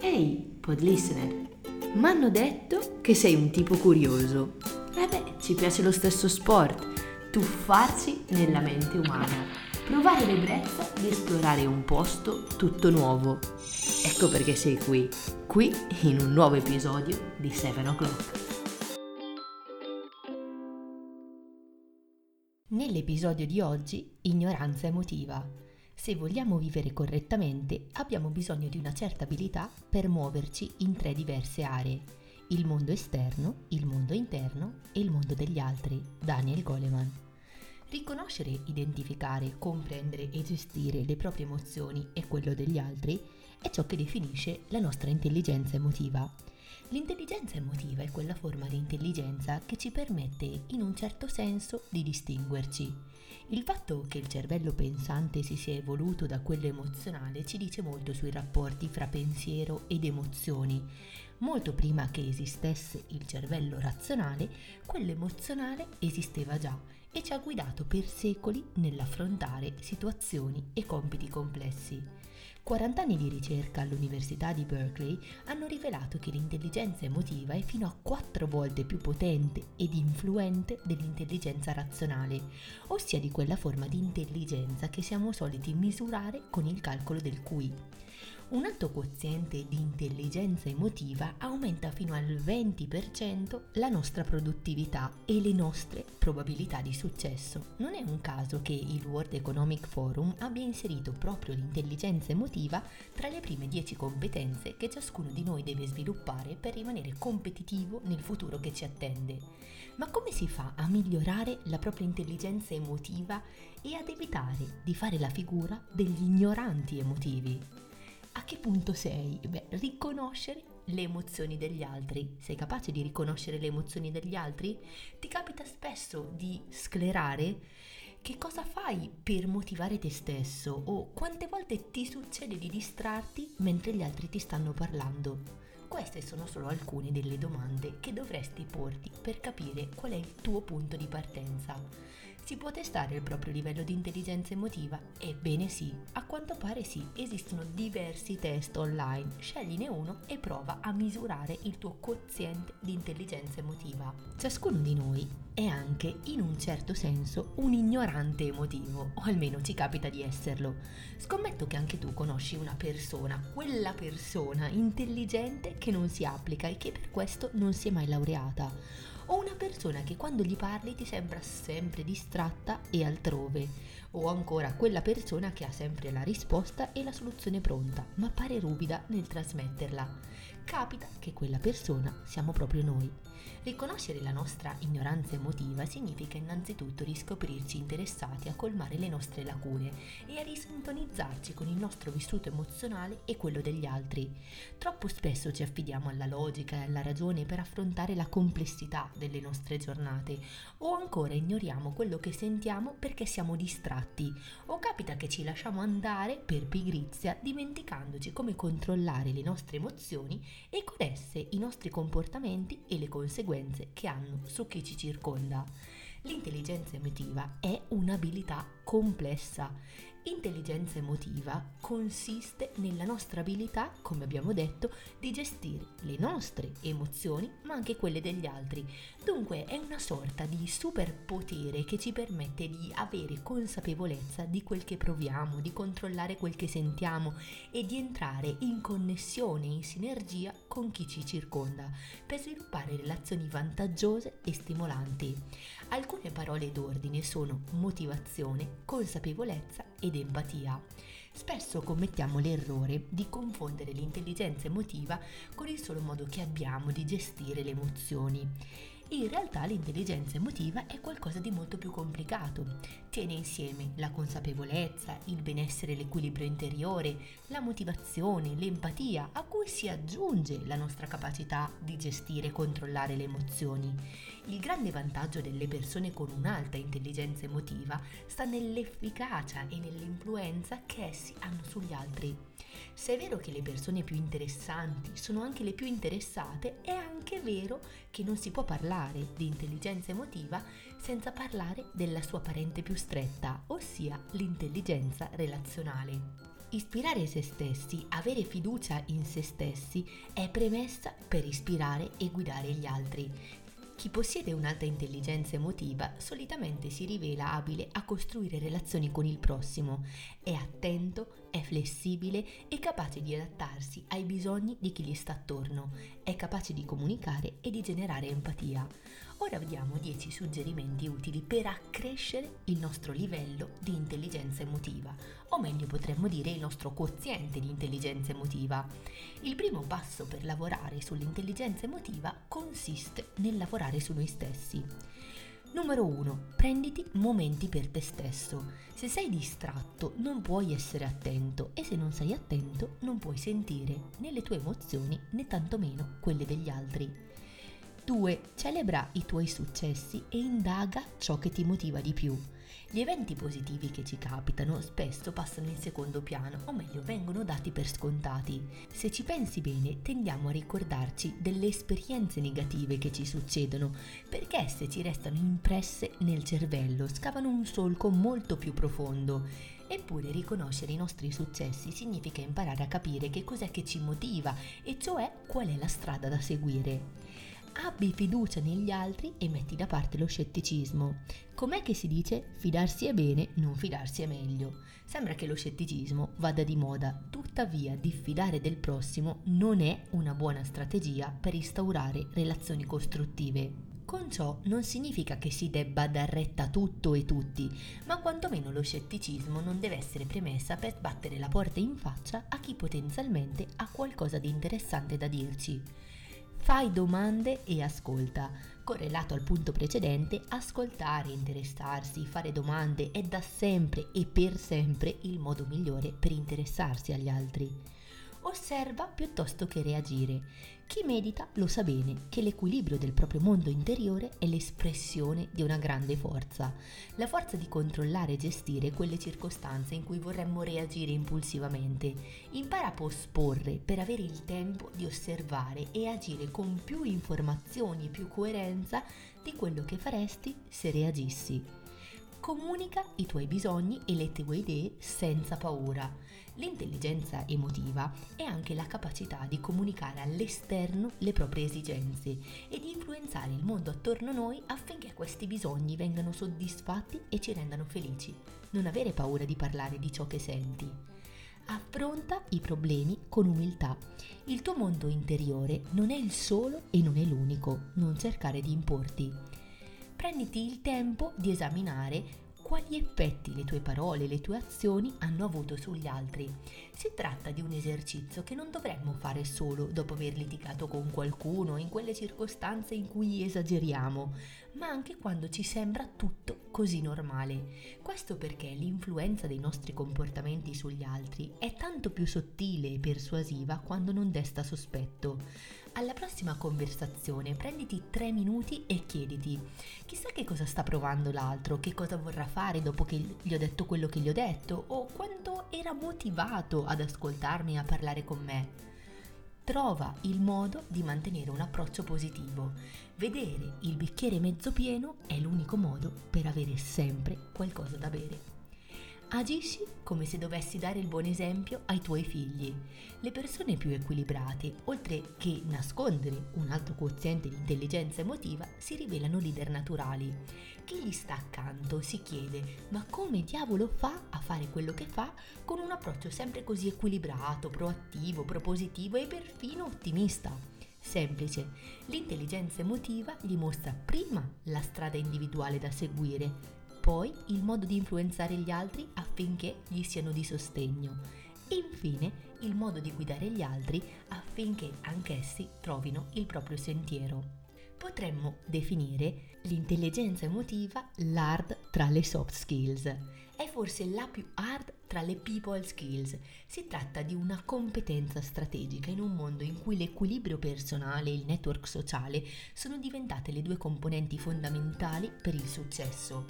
Hey, pod listener, m'hanno detto che sei un tipo curioso. Ci piace lo stesso sport, tuffarsi nella mente umana, provare l'ebbrezza di esplorare un posto tutto nuovo. Ecco perché sei qui in un nuovo episodio di 7 O'Clock. Nell'episodio di oggi, ignoranza emotiva. Se vogliamo vivere correttamente, abbiamo bisogno di una certa abilità per muoverci in 3 diverse aree: il mondo esterno, il mondo interno e il mondo degli altri, Daniel Goleman. Riconoscere, identificare, comprendere e gestire le proprie emozioni e quello degli altri è ciò che definisce la nostra intelligenza emotiva. L'intelligenza emotiva è quella forma di intelligenza che ci permette, in un certo senso, di distinguerci. Il fatto che il cervello pensante si sia evoluto da quello emozionale ci dice molto sui rapporti fra pensiero ed emozioni. Molto prima che esistesse il cervello razionale, quello emozionale esisteva già e ci ha guidato per secoli nell'affrontare situazioni e compiti complessi. 40 anni di ricerca all'Università di Berkeley hanno rivelato che l'intelligenza emotiva è fino a 4 volte più potente ed influente dell'intelligenza razionale, ossia di quella forma di intelligenza che siamo soliti misurare con il calcolo del QI. Un alto quoziente di intelligenza emotiva aumenta fino al 20% la nostra produttività e le nostre probabilità di successo. Non è un caso che il World Economic Forum abbia inserito proprio l'intelligenza emotiva tra le prime 10 competenze che ciascuno di noi deve sviluppare per rimanere competitivo nel futuro che ci attende. Ma come si fa a migliorare la propria intelligenza emotiva e ad evitare di fare la figura degli ignoranti emotivi? A che punto sei? Riconoscere le emozioni degli altri. Sei capace di riconoscere le emozioni degli altri? Ti capita spesso di sclerare? Che cosa fai per motivare te stesso? O quante volte ti succede di distrarti mentre gli altri ti stanno parlando? Queste sono solo alcune delle domande che dovresti porti per capire qual è il tuo punto di partenza. Si può testare il proprio livello di intelligenza emotiva? Ebbene sì, a quanto pare sì, esistono diversi test online, scegline uno e prova a misurare il tuo quoziente di intelligenza emotiva. Ciascuno di noi è anche, in un certo senso, un ignorante emotivo, o almeno ci capita di esserlo. Scommetto che anche tu conosci una persona, quella persona intelligente che non si applica e che per questo non si è mai laureata. O una persona che quando gli parli ti sembra sempre distratta e altrove, o ancora quella persona che ha sempre la risposta e la soluzione pronta, ma pare ruvida nel trasmetterla. Capita che quella persona siamo proprio noi. Riconoscere la nostra ignoranza emotiva significa innanzitutto riscoprirci interessati a colmare le nostre lacune e a risintonizzarci con il nostro vissuto emozionale e quello degli altri. Troppo spesso ci affidiamo alla logica e alla ragione per affrontare la complessità delle nostre giornate, o ancora ignoriamo quello che sentiamo perché siamo distratti, o capita che ci lasciamo andare per pigrizia dimenticandoci come controllare le nostre emozioni e con esse i nostri comportamenti e le conseguenze che hanno su chi ci circonda. L'intelligenza emotiva è un'abilità complessa. Intelligenza emotiva consiste nella nostra abilità, come abbiamo detto, di gestire le nostre emozioni, ma anche quelle degli altri. Dunque è una sorta di superpotere che ci permette di avere consapevolezza di quel che proviamo, di controllare quel che sentiamo e di entrare in connessione, in sinergia con chi ci circonda, per sviluppare relazioni vantaggiose e stimolanti. Alcune parole d'ordine sono motivazione, consapevolezza ed empatia. Spesso commettiamo l'errore di confondere l'intelligenza emotiva con il solo modo che abbiamo di gestire le emozioni. In realtà l'intelligenza emotiva è qualcosa di molto più complicato. Tiene insieme la consapevolezza, il benessere, l'equilibrio interiore, la motivazione, l'empatia, a cui si aggiunge la nostra capacità di gestire e controllare le emozioni. Il grande vantaggio delle persone con un'alta intelligenza emotiva sta nell'efficacia e nell'influenza che essi hanno sugli altri. Se è vero che le persone più interessanti sono anche le più interessate, è anche vero che non si può parlare di intelligenza emotiva senza parlare della sua parente più stretta, ossia l'intelligenza relazionale. Ispirare se stessi, avere fiducia in se stessi è premessa per ispirare e guidare gli altri. Chi possiede un'alta intelligenza emotiva solitamente si rivela abile a costruire relazioni con il prossimo, è attento, è flessibile, è capace di adattarsi ai bisogni di chi gli sta attorno, è capace di comunicare e di generare empatia. Ora vediamo 10 suggerimenti utili per accrescere il nostro livello di intelligenza emotiva, o meglio potremmo dire il nostro quoziente di intelligenza emotiva. Il primo passo per lavorare sull'intelligenza emotiva consiste nel lavorare su noi stessi. Numero 1. Prenditi momenti per te stesso. Se sei distratto non puoi essere attento e se non sei attento non puoi sentire né le tue emozioni né tantomeno quelle degli altri. 2. Celebra i tuoi successi e indaga ciò che ti motiva di più. Gli eventi positivi che ci capitano spesso passano in secondo piano, o meglio vengono dati per scontati. Se ci pensi bene, tendiamo a ricordarci delle esperienze negative che ci succedono, perché esse ci restano impresse nel cervello, scavano un solco molto più profondo. Eppure riconoscere i nostri successi significa imparare a capire che cos'è che ci motiva, e cioè qual è la strada da seguire. Abbi fiducia negli altri e metti da parte lo scetticismo. Com'è che si dice? Fidarsi è bene, non fidarsi è meglio. Sembra che lo scetticismo vada di moda, tuttavia diffidare del prossimo non è una buona strategia per instaurare relazioni costruttive. Con ciò non significa che si debba dar retta a tutto e tutti, ma quantomeno lo scetticismo non deve essere premessa per battere la porta in faccia a chi potenzialmente ha qualcosa di interessante da dirci. Fai domande e ascolta. Correlato al punto precedente, ascoltare, interessarsi, fare domande è da sempre e per sempre il modo migliore per interessarsi agli altri. Osserva piuttosto che reagire. Chi medita lo sa bene che l'equilibrio del proprio mondo interiore è l'espressione di una grande forza, la forza di controllare e gestire quelle circostanze in cui vorremmo reagire impulsivamente. Impara a posporre per avere il tempo di osservare e agire con più informazioni e più coerenza di quello che faresti se reagissi. Comunica i tuoi bisogni e le tue idee senza paura. L'intelligenza emotiva è anche la capacità di comunicare all'esterno le proprie esigenze e di influenzare il mondo attorno a noi affinché questi bisogni vengano soddisfatti e ci rendano felici. Non avere paura di parlare di ciò che senti. Affronta i problemi con umiltà. Il tuo mondo interiore non è il solo e non è l'unico. Non cercare di importi. Prenditi il tempo di esaminare quali effetti le tue parole e le tue azioni hanno avuto sugli altri. Si tratta di un esercizio che non dovremmo fare solo dopo aver litigato con qualcuno, in quelle circostanze in cui esageriamo, ma anche quando ci sembra tutto così normale. Questo perché l'influenza dei nostri comportamenti sugli altri è tanto più sottile e persuasiva quando non desta sospetto. Alla prossima conversazione prenditi 3 minuti e chiediti: chissà che cosa sta provando l'altro, che cosa vorrà fare dopo che gli ho detto quello che gli ho detto, o quanto era motivato ad ascoltarmi e a parlare con me. Trova il modo di mantenere un approccio positivo. Vedere il bicchiere mezzo pieno è l'unico modo per avere sempre qualcosa da bere. Agisci come se dovessi dare il buon esempio ai tuoi figli. Le persone più equilibrate, oltre che nascondere un alto quoziente di intelligenza emotiva, si rivelano leader naturali. Chi gli sta accanto si chiede: ma come diavolo fa a fare quello che fa con un approccio sempre così equilibrato, proattivo, propositivo e perfino ottimista? Semplice, l'intelligenza emotiva gli mostra prima la strada individuale da seguire, poi il modo di influenzare gli altri affinché gli siano di sostegno e infine il modo di guidare gli altri affinché anch'essi trovino il proprio sentiero. potremmo definire l'intelligenza emotiva l'hard tra le soft skills. È forse la più hard tra le people skills. Si tratta di una competenza strategica in un mondo in cui l'equilibrio personale e il network sociale sono diventate le due componenti fondamentali per il successo.